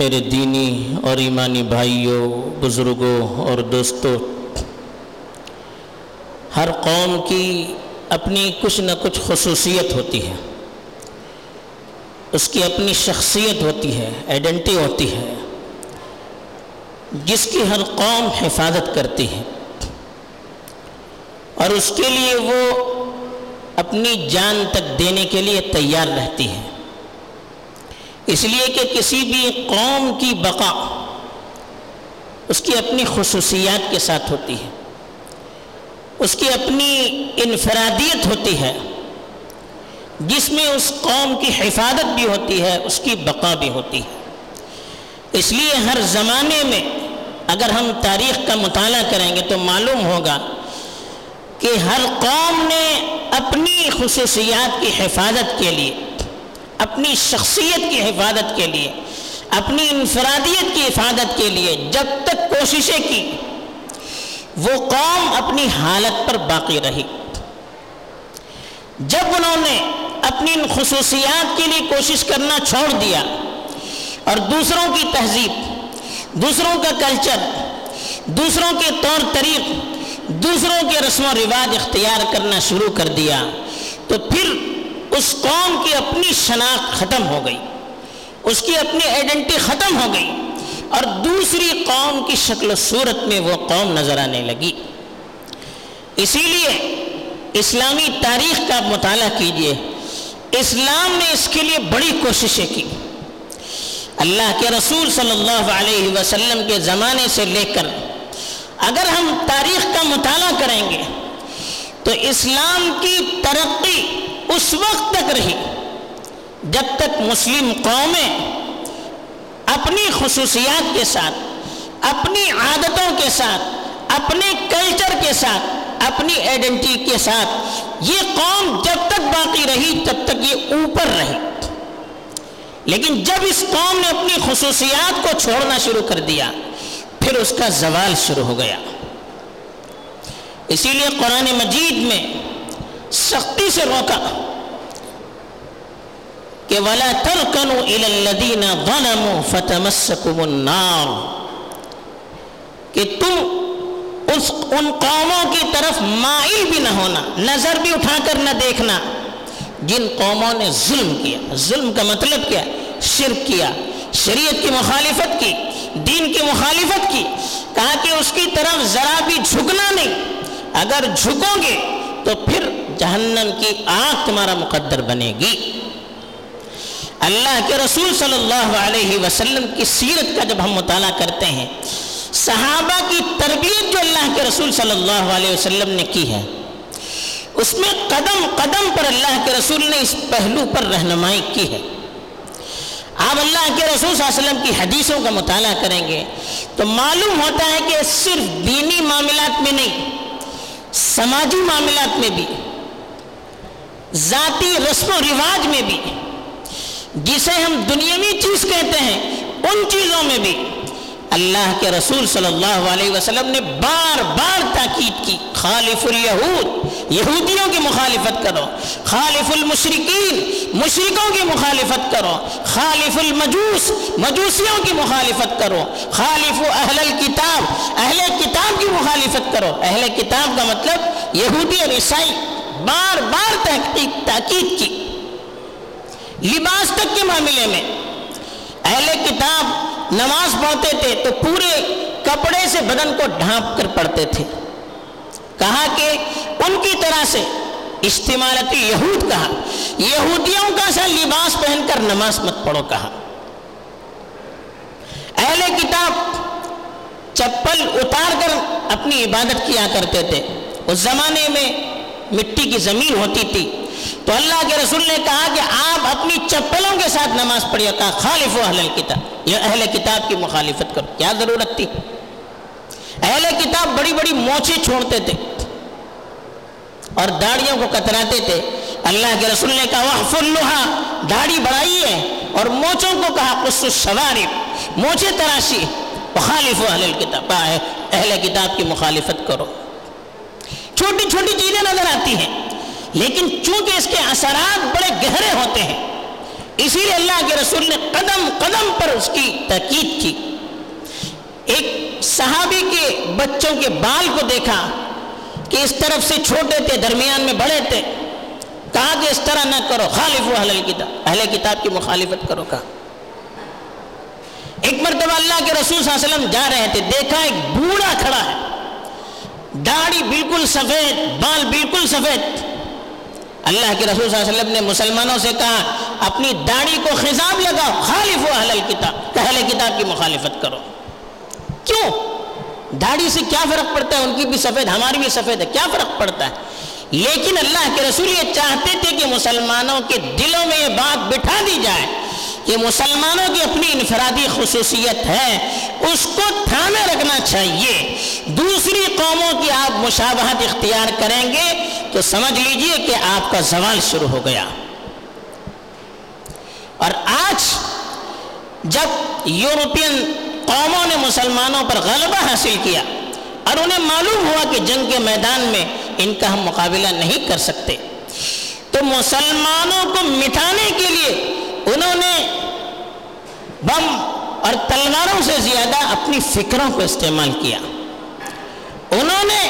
میرے دینی اور ایمانی بھائیوں، بزرگوں اور دوستوں، ہر قوم کی اپنی کچھ نہ کچھ خصوصیت ہوتی ہے، اس کی اپنی شخصیت ہوتی ہے، آئیڈینٹی ہوتی ہے، جس کی ہر قوم حفاظت کرتی ہے اور اس کے لیے وہ اپنی جان تک دینے کے لیے تیار رہتی ہے، اس لیے کہ کسی بھی قوم کی بقا اس کی اپنی خصوصیات کے ساتھ ہوتی ہے، اس کی اپنی انفرادیت ہوتی ہے، جس میں اس قوم کی حفاظت بھی ہوتی ہے، اس کی بقا بھی ہوتی ہے۔ اس لیے ہر زمانے میں اگر ہم تاریخ کا مطالعہ کریں گے تو معلوم ہوگا کہ ہر قوم نے اپنی خصوصیات کی حفاظت کے لیے، اپنی شخصیت کی حفاظت کے لیے، اپنی انفرادیت کی حفاظت کے لیے جب تک کوششیں کی وہ قوم اپنی حالت پر باقی رہی۔ جب انہوں نے اپنی ان خصوصیات کے لیے کوشش کرنا چھوڑ دیا اور دوسروں کی تہذیب، دوسروں کا کلچر، دوسروں کے طور طریق، دوسروں کے رسم و رواج اختیار کرنا شروع کر دیا تو پھر اس قوم کی اپنی شناخت ختم ہو گئی، اس کی اپنی آئیڈینٹی ختم ہو گئی اور دوسری قوم کی شکل و صورت میں وہ قوم نظر آنے لگی۔ اسی لیے اسلامی تاریخ کا مطالعہ کیجئے، اسلام نے اس کے لیے بڑی کوششیں کی۔ اللہ کے رسول صلی اللہ علیہ وسلم کے زمانے سے لے کر اگر ہم تاریخ کا مطالعہ کریں گے تو اسلام کی ترقی اس وقت تک رہی جب تک مسلم قومیں اپنی خصوصیات کے ساتھ، اپنی عادتوں کے ساتھ، اپنے کلچر کے ساتھ، اپنی آئیڈینٹی کے ساتھ، یہ قوم جب تک باقی رہی تب تک یہ اوپر رہی۔ لیکن جب اس قوم نے اپنی خصوصیات کو چھوڑنا شروع کر دیا پھر اس کا زوال شروع ہو گیا۔ اسی لیے قرآن مجید میں سختی سے روکا کہ وَلَا تَرْكَنُوا إِلَى الَّذِينَ ظَلَمُوا فَتَمَسَّكُمُ النَّارُ، کہ تم ان قوموں کی طرف مائل بھی نہ ہونا، نظر بھی اٹھا کر نہ دیکھنا جن قوموں نے ظلم کیا۔ ظلم کا مطلب کیا؟ شرک کیا، شریعت کی مخالفت کی، دین کی مخالفت کی۔ کہا کہ اس کی طرف ذرا بھی جھکنا نہیں، اگر جھکو گے تو پھر جہنم کی آگ تمہارا مقدر بنے گی۔ اللہ کے رسول صلی اللہ علیہ وسلم کی سیرت کا جب ہم مطالعہ کرتے ہیں، صحابہ کی تربیت جو اللہ کے رسول صلی اللہ علیہ وسلم نے کی ہے، اس میں قدم قدم پر اللہ کے رسول نے اس پہلو پر رہنمائی کی ہے۔ آپ اللہ کے رسول صلی اللہ علیہ وسلم کی حدیثوں کا مطالعہ کریں گے تو معلوم ہوتا ہے کہ صرف دینی معاملات میں نہیں، سماجی معاملات میں بھی، ذاتی رسم و رواج میں بھی، جسے ہم دنیاوی چیز کہتے ہیں ان چیزوں میں بھی اللہ کے رسول صلی اللہ علیہ وسلم نے بار بار تاکید کی، خالف الیہود، یہودیوں کی مخالفت کرو، خالف المشرکین، مشرکوں کی مخالفت کرو، خالف المجوس، مجوسیوں کی مخالفت کرو، خالف اہل الکتاب، اہل کتاب کی مخالفت کرو۔ اہل کتاب کا مطلب یہودی اور عیسائی، بار بار تاکید کی۔ لباس تک کے معاملے میں اہل کتاب نماز پڑھتے تھے تو پورے کپڑے سے بدن کو ڈھانپ کر پڑھتے تھے، کہا کہ ان کی طرح سے اشتمالت یہود، کہا یہودیوں کا سا لباس پہن کر نماز مت پڑھو، کہا اہل کتاب چپل اتار کر اپنی عبادت کیا کرتے تھے۔ اس زمانے میں مٹی کی زمین ہوتی تھی تو اللہ کے رسول نے کہا کہ آپ اپنی چپلوں کے ساتھ نماز پڑھیے، کہا خالف اہل کتاب، یہ اہل کتاب کی مخالفت کرو، کیا ضرورت تھی؟ اہل کتاب بڑی بڑی مونچھیں چھوڑتے تھے اور داڑھیوں کو کتراتے تھے، اللہ کے رسول نے کہا واحفظوها، داڑھی بڑھائیے، اور مونچھوں کو کہا قص الشوارب، مونچھیں تراشی، خالف اہل کتاب، اہل کتاب کی مخالفت کرو۔ چھوٹی چھوٹی چیزیں نظر آتی ہیں لیکن چونکہ اس کے اثرات بڑے گہرے ہوتے ہیں، اسی لیے اللہ کے رسول نے قدم قدم پر اس کی تاکید کی. ایک صحابی کے بچوں کے بال کو دیکھا کہ اس طرف سے چھوٹے تھے درمیان میں بڑے تھے، کہا کہ اس طرح نہ کرو، خالفو اہل الکتاب، اہل کتاب کی مخالفت کرو. کہا ایک مرتبہ اللہ کے رسول صلی اللہ علیہ وسلم جا رہے تھے، دیکھا ایک بوڑھا کھڑا ہے، داڑھی بالکل سفید، بال بالکل سفید. اللہ کے رسول صلی اللہ علیہ وسلم نے مسلمانوں سے کہا اپنی داڑھی کو خضاب لگاؤ، خالفو اہل الکتاب، اہل کتاب کی مخالفت کرو. کیوں؟ داڑھی سے کیا فرق پڑتا ہے؟ ان کی بھی سفید، ہماری بھی سفید ہے، کیا فرق پڑتا ہے؟ لیکن اللہ کے رسول یہ چاہتے تھے کہ مسلمانوں کے دلوں میں یہ بات بٹھا دی جائے کہ مسلمانوں کی اپنی انفرادی خصوصیت ہے، اس کو تھامے رکھنا چاہیے. دوسری قوموں کی آپ مشابہت اختیار کریں گے تو سمجھ لیجئے کہ آپ کا زوال شروع ہو گیا. اور آج جب یورپین قوموں نے مسلمانوں پر غلبہ حاصل کیا اور انہیں معلوم ہوا کہ جنگ کے میدان میں ان کا ہم مقابلہ نہیں کر سکتے، تو مسلمانوں کو مٹانے کے لیے انہوں نے بم اور تلواروں سے زیادہ اپنی فکروں کو استعمال کیا. انہوں نے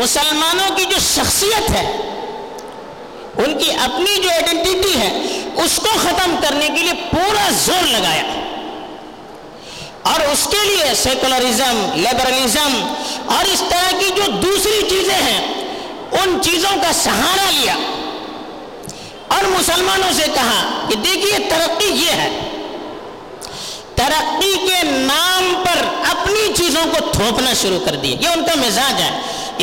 مسلمانوں کی جو شخصیت ہے، ان کی اپنی جو آئیڈینٹی ہے، اس کو ختم کرنے کے لیے پورا زور لگایا. اور اس کے لیے سیکولرزم، لیبرلزم اور اس طرح کی جو دوسری چیزیں ہیں، ان چیزوں کا سہارا لیا اور مسلمانوں سے کہا کہ دیکھیے ترقی یہ ہے. ترقی کے نام پر اپنی چیزوں کو تھوپنا شروع کر دیے. یہ ان کا مزاج ہے.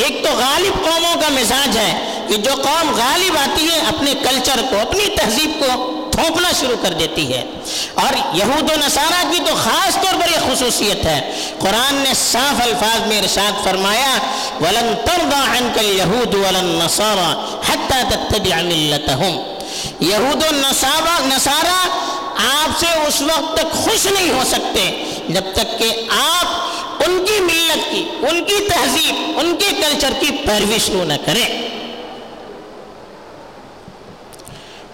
ایک تو غالب قوموں کا مزاج ہے کہ جو قوم غالب آتی ہے اپنے کلچر کو، اپنی تہذیب کو تھوپنا شروع کر دیتی ہے. اور یہود و نصارہ کی تو خاص طور پر یہ خصوصیت ہے. قرآن نے صاف الفاظ میں ارشاد فرمایا وَلَن تَرْضَ عَنْكَ الْيَهُودُ وَلَا النَّصَارَى حَتَّى تَتَّبِعَ مِلَّتَهُمْ. یہود و نصارہ آپ سے اس وقت تک خوش نہیں ہو سکتے جب تک کہ آپ ان کی ملت کی، ان کی تہذیب، ان کے کلچر کی پرورش نہ کریں.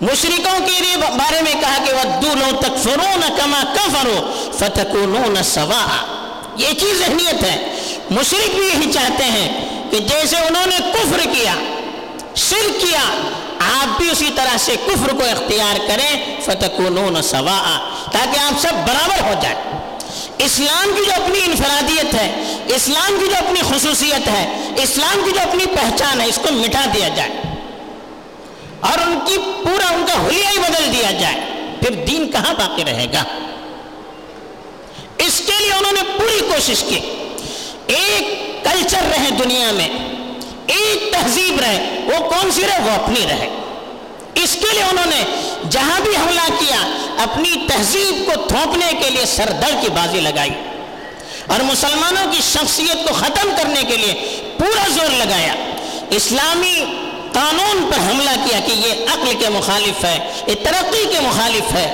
مشرکوں کے بارے میں کہا کہ وَدُّوا لَوْ تَكْفُرُونَ كَمَا كَفَرُوا فَتَكُونُونَ سَوَاءً. یہ چیز اہمیت ہے. مشرک بھی یہی چاہتے ہیں کہ جیسے انہوں نے کفر کیا، شرک کیا، آپ بھی اسی طرح سے کفر کو اختیار کریں، فَتَكُونُونَ سَوَاءً، تاکہ آپ سب برابر ہو جائیں. اسلام کی جو اپنی انفرادیت ہے، اسلام کی جو اپنی خصوصیت ہے، اسلام کی جو اپنی پہچان ہے، اس کو مٹا دیا جائے اور ان کی پورا ان کا حلیہ ہی بدل دیا جائے. پھر دین کہاں باقی رہے گا؟ اس کے لیے انہوں نے پوری کوشش کی. ایک کلچر رہے دنیا میں، ایک تہذیب رہے. وہ کون سی رہے؟ وہ اپنی رہے. اس کے لیے انہوں نے جہاں بھی حملہ کیا اپنی تہذیب کو تھوپنے کے لیے سردر کی بازی لگائی اور مسلمانوں کی شخصیت کو ختم کرنے کے لیے پورا زور لگایا. اسلامی قانون پر حملہ کیا کہ یہ عقل کے مخالف ہے، یہ ترقی کے مخالف ہے.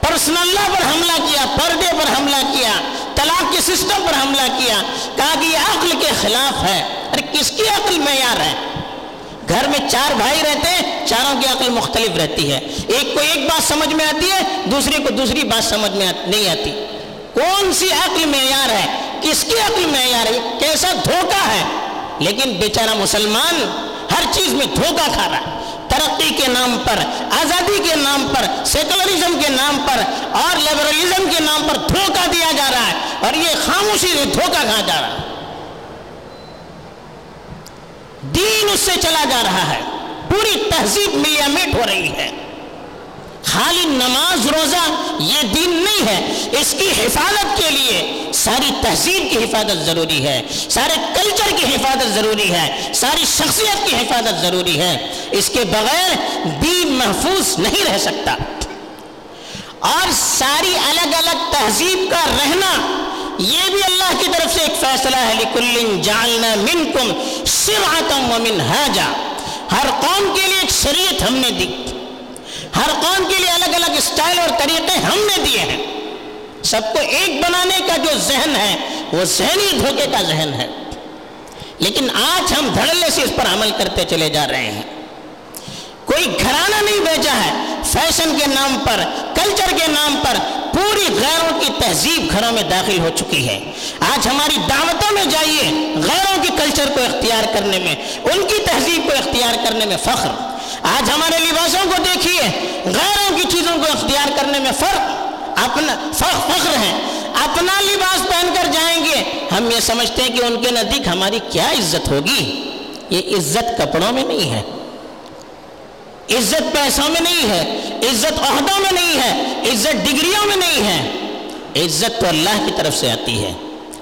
پرسنل لا پر حملہ کیا، پردے پر حملہ کیا، طلاق کے سسٹم پر حملہ کیا، کہا کہ یہ عقل کے خلاف ہے. ارے کس کی عقل معیار ہے؟ گھر میں چار بھائی رہتے ہیں، چاروں کی عقل مختلف رہتی ہے. ایک کو ایک بات سمجھ میں آتی ہے، دوسرے کو دوسری بات سمجھ میں نہیں آتی. کون سی عقل معیار ہے؟ کس کی عقل معیار ہے؟ کیسا دھوکہ ہے! لیکن بیچارہ مسلمان ہر چیز میں دھوکہ کھا رہا ہے. ترقی کے نام پر، آزادی کے نام پر، سیکولرزم کے نام پر اور لیبرلزم کے نام پر دھوکہ دیا جا رہا ہے اور یہ خاموشی سے دھوکہ کھا جا رہا ہے. دین اس سے چلا جا رہا ہے. پوری تہذیب ملیا میٹ ہو رہی ہے. خالی نماز روزہ یہ دین نہیں ہے. اس کی حفاظت کے لیے ساری تہذیب کی حفاظت ضروری ہے، سارے کلچر کی حفاظت ضروری ہے، ساری شخصیت کی حفاظت ضروری ہے. اس کے بغیر دین محفوظ نہیں رہ سکتا. اور ساری الگ الگ تہذیب کا رہنا یہ بھی اللہ کی طرف سے ایک فیصلہ ہے. لِكُلٍّ جَعَلْنَا مِنْكُمْ شِرْعَةً وَمِنْهَاجًا. ہر قوم کے لیے ایک شریعت ہم نے دی، ہر قوم کے لیے الگ الگ اسٹائل اور طریقے ہم نے دیے ہیں. سب کو ایک بنانے کا جو ذہن ہے وہ ذہنی دھوکے کا ذہن ہے. لیکن آج ہم دھڑلے سے اس پر عمل کرتے چلے جا رہے ہیں. کوئی گھرانہ نہیں بیچا ہے فیشن کے نام پر، کلچر کے نام پر، پوری غیروں کی تہذیب گھروں میں داخل ہو چکی ہے۔ آج ہماری دعوتوں میں جائیے، غیروں کے کلچر کو اختیار کرنے میں، ان کی تہذیب کو اختیار کرنے میں فخر۔ آج ہمارے لباسوں کو دیکھیے، غیروں کی چیزوں کو اختیار کرنے میں فخر ہے۔ اپنا لباس پہن کر جائیں گے، ہم یہ سمجھتے ہیں کہ ان کے نزدیک ہماری کیا عزت ہوگی۔ یہ عزت کپڑوں میں نہیں ہے، عزت پیسوں میں نہیں ہے، عزت عہدوں میں نہیں ہے، عزت ڈگریوں میں نہیں ہے، عزت تو اللہ کی طرف سے آتی ہے۔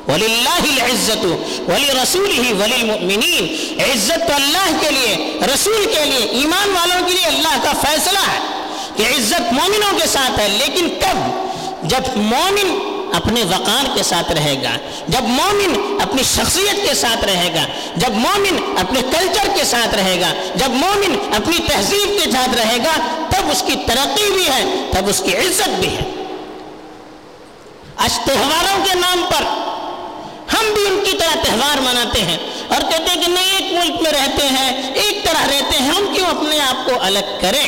وَلِلَّهِ الْعِزَّةُ وَلِرَسُولِهِ وَلِلْمُؤْمِنِينَ، عزت تو اللہ کے لیے، رسول کے لیے، ایمان والوں کے لیے اللہ کا فیصلہ ہے کہ عزت مومنوں کے ساتھ ہے۔ لیکن کب؟ جب مومن اپنے وقار کے ساتھ رہے گا، جب مومن اپنی شخصیت کے ساتھ رہے گا، جب مومن اپنے کلچر کے ساتھ رہے گا، جب مومن اپنی تہذیب کے ساتھ رہے گا، تب اس کی ترقی بھی ہے، تب اس کی عزت بھی ہے۔ آج تہواروں کے نام پر ہم بھی ان کی طرح تہوار مناتے ہیں اور کہتے ہیں کہ نہیں، ایک ملک میں رہتے ہیں، ایک طرح رہتے ہیں، ہم کیوں اپنے آپ کو الگ کریں؟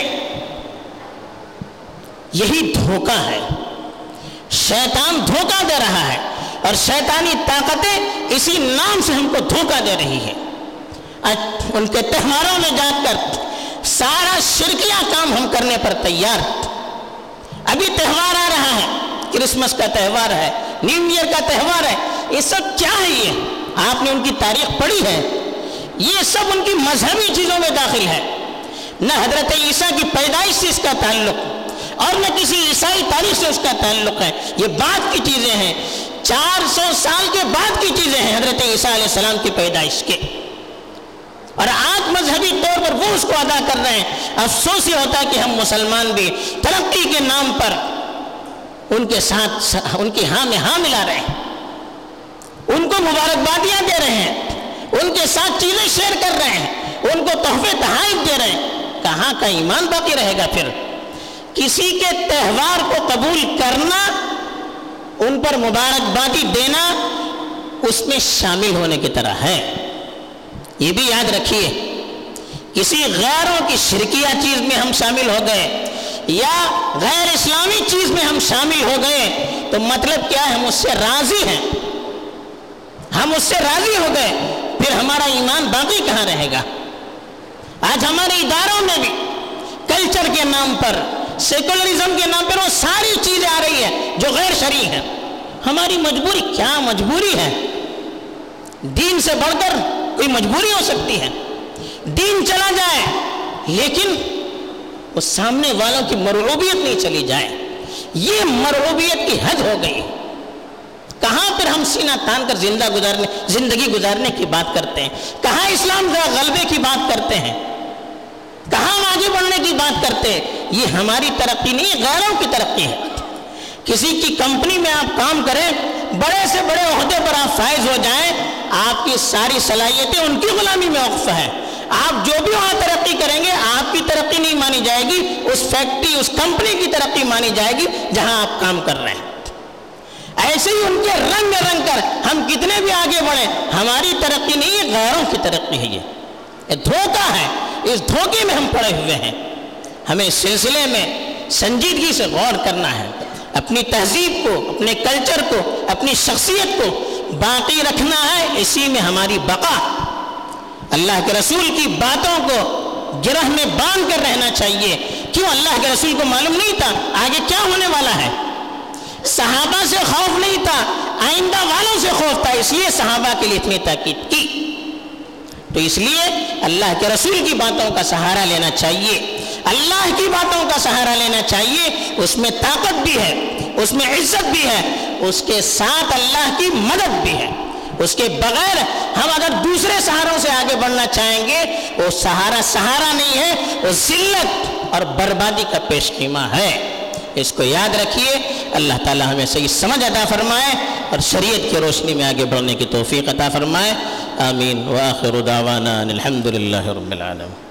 یہی دھوکہ ہے، شیطان دھوکہ دے رہا ہے اور شیطانی طاقتیں اسی نام سے ہم کو دھوکہ دے رہی ہے۔ ان کے تہواروں میں جا کر سارا شرکیہ کام ہم کرنے پر تیار۔ ابھی تہوار آ رہا ہے، کرسمس کا تہوار ہے، نیو ایئر کا تہوار ہے، یہ سب کیا ہے؟ یہ آپ نے ان کی تاریخ پڑھی ہے، یہ سب ان کی مذہبی چیزوں میں داخل ہے۔ نہ حضرت عیسیٰ کی پیدائش سے اس کا تعلق اور نہ کسی عیسائی تاریخ سے اس کا تعلق ہے، یہ بعد کی چیزیں ہیں، 400 سال کے بعد کی چیزیں ہیں حضرت عیسیٰ علیہ السلام کی پیدائش کے، اور آج مذہبی طور پر وہ اس کو ادا کر رہے ہیں۔ افسوس یہ ہوتا ہے کہ ہم مسلمان بھی ترقی کے نام پر ان کے ساتھ، ان کے ہاں میں ہاں ملا رہے ہیں، ان کو مبارکبادیاں دے رہے ہیں، ان کے ساتھ چیزیں شیئر کر رہے ہیں، ان کو تحفے تحائف دے رہے ہیں۔ کہاں کا ایمان باقی رہے گا؟ پھر کسی کے تہوار کو قبول کرنا، ان پر مبارکبادی دینا، اس میں شامل ہونے کی طرح ہے۔ یہ بھی یاد رکھیے، کسی غیروں کی شرکیہ چیز میں ہم شامل ہو گئے یا غیر اسلامی چیز میں ہم شامل ہو گئے تو مطلب کیا ہے؟ ہم اس سے راضی ہیں، ہم اس سے راضی ہو گئے، پھر ہمارا ایمان باقی کہاں رہے گا؟ آج ہمارے اداروں میں بھی کلچر کے نام پر، سیکولرزم کے نام پر وہ ساری چیزیں آ رہی ہیں جو غیر شرعی ہیں۔ ہماری مجبوری کیا مجبوری ہے؟ دین سے بڑھ کر کوئی مجبوری ہو سکتی ہے؟ دین چلا جائے لیکن اس سامنے والوں کی مرعوبیت نہیں چلی جائے، یہ مرعوبیت کی حد ہو گئی۔ کہاں پھر ہم سینہ تان کر زندگی گزارنے کی بات کرتے ہیں، کہاں اسلام کا غلبے کی بات کرتے ہیں، کہاں آگے بڑھنے کی بات کرتے ہیں؟ یہ ہماری ترقی نہیں، غیروں کی ترقی ہے۔ کسی کی کمپنی میں آپ کام کریں، بڑے سے بڑے عہدے پر آپ فائز ہو جائیں، آپ کی ساری صلاحیتیں ان کی غلامی میں وقف ہیں، آپ جو بھی وہاں ترقی کریں گے آپ کی ترقی نہیں مانی جائے گی، اس فیکٹری، اس کمپنی کی ترقی مانی جائے گی جہاں آپ کام کر رہے ہیں۔ ایسے ہی ان کے رنگ میں رنگ کر ہم کتنے بھی آگے بڑھیں، ہماری ترقی نہیں ہے، غیروں کی ترقی ہے۔ یہ دھوکہ ہے، اس دھوکے میں ہم پڑے ہوئے ہیں۔ ہمیں اس سلسلے میں سنجیدگی سے غور کرنا ہے، اپنی تہذیب کو، اپنے کلچر کو، اپنی شخصیت کو باقی رکھنا ہے، اسی میں ہماری بقا۔ اللہ کے رسول کی باتوں کو گرہ میں باندھ کر رہنا چاہیے۔ کیوں؟ اللہ کے رسول کو معلوم نہیں تھا آگے کیا ہونے والا ہے، صحابہ سے خوف نہیں تھا، آئندہ والوں سے خوف تھا، اس لیے صحابہ کے لیے اتنی تاکید کی۔ تو اس لیے اللہ کے رسول کی باتوں کا سہارا لینا چاہیے، اللہ کی باتوں کا سہارا لینا چاہیے، اس میں طاقت بھی ہے، اس میں عزت بھی ہے، اس کے ساتھ اللہ کی مدد بھی ہے۔ اس کے بغیر ہم اگر دوسرے سہاروں سے آگے بڑھنا چاہیں گے، وہ سہارا نہیں ہے، وہ ذلت اور بربادی کا پیشکیما ہے۔ اس کو یاد رکھیے۔ اللہ تعالی ہمیں صحیح سمجھ عطا فرمائے اور شریعت کی روشنی میں آگے بڑھنے کی توفیق عطا فرمائے۔ آمین۔ وآخر دعوانا الحمد للہ رب العالمین۔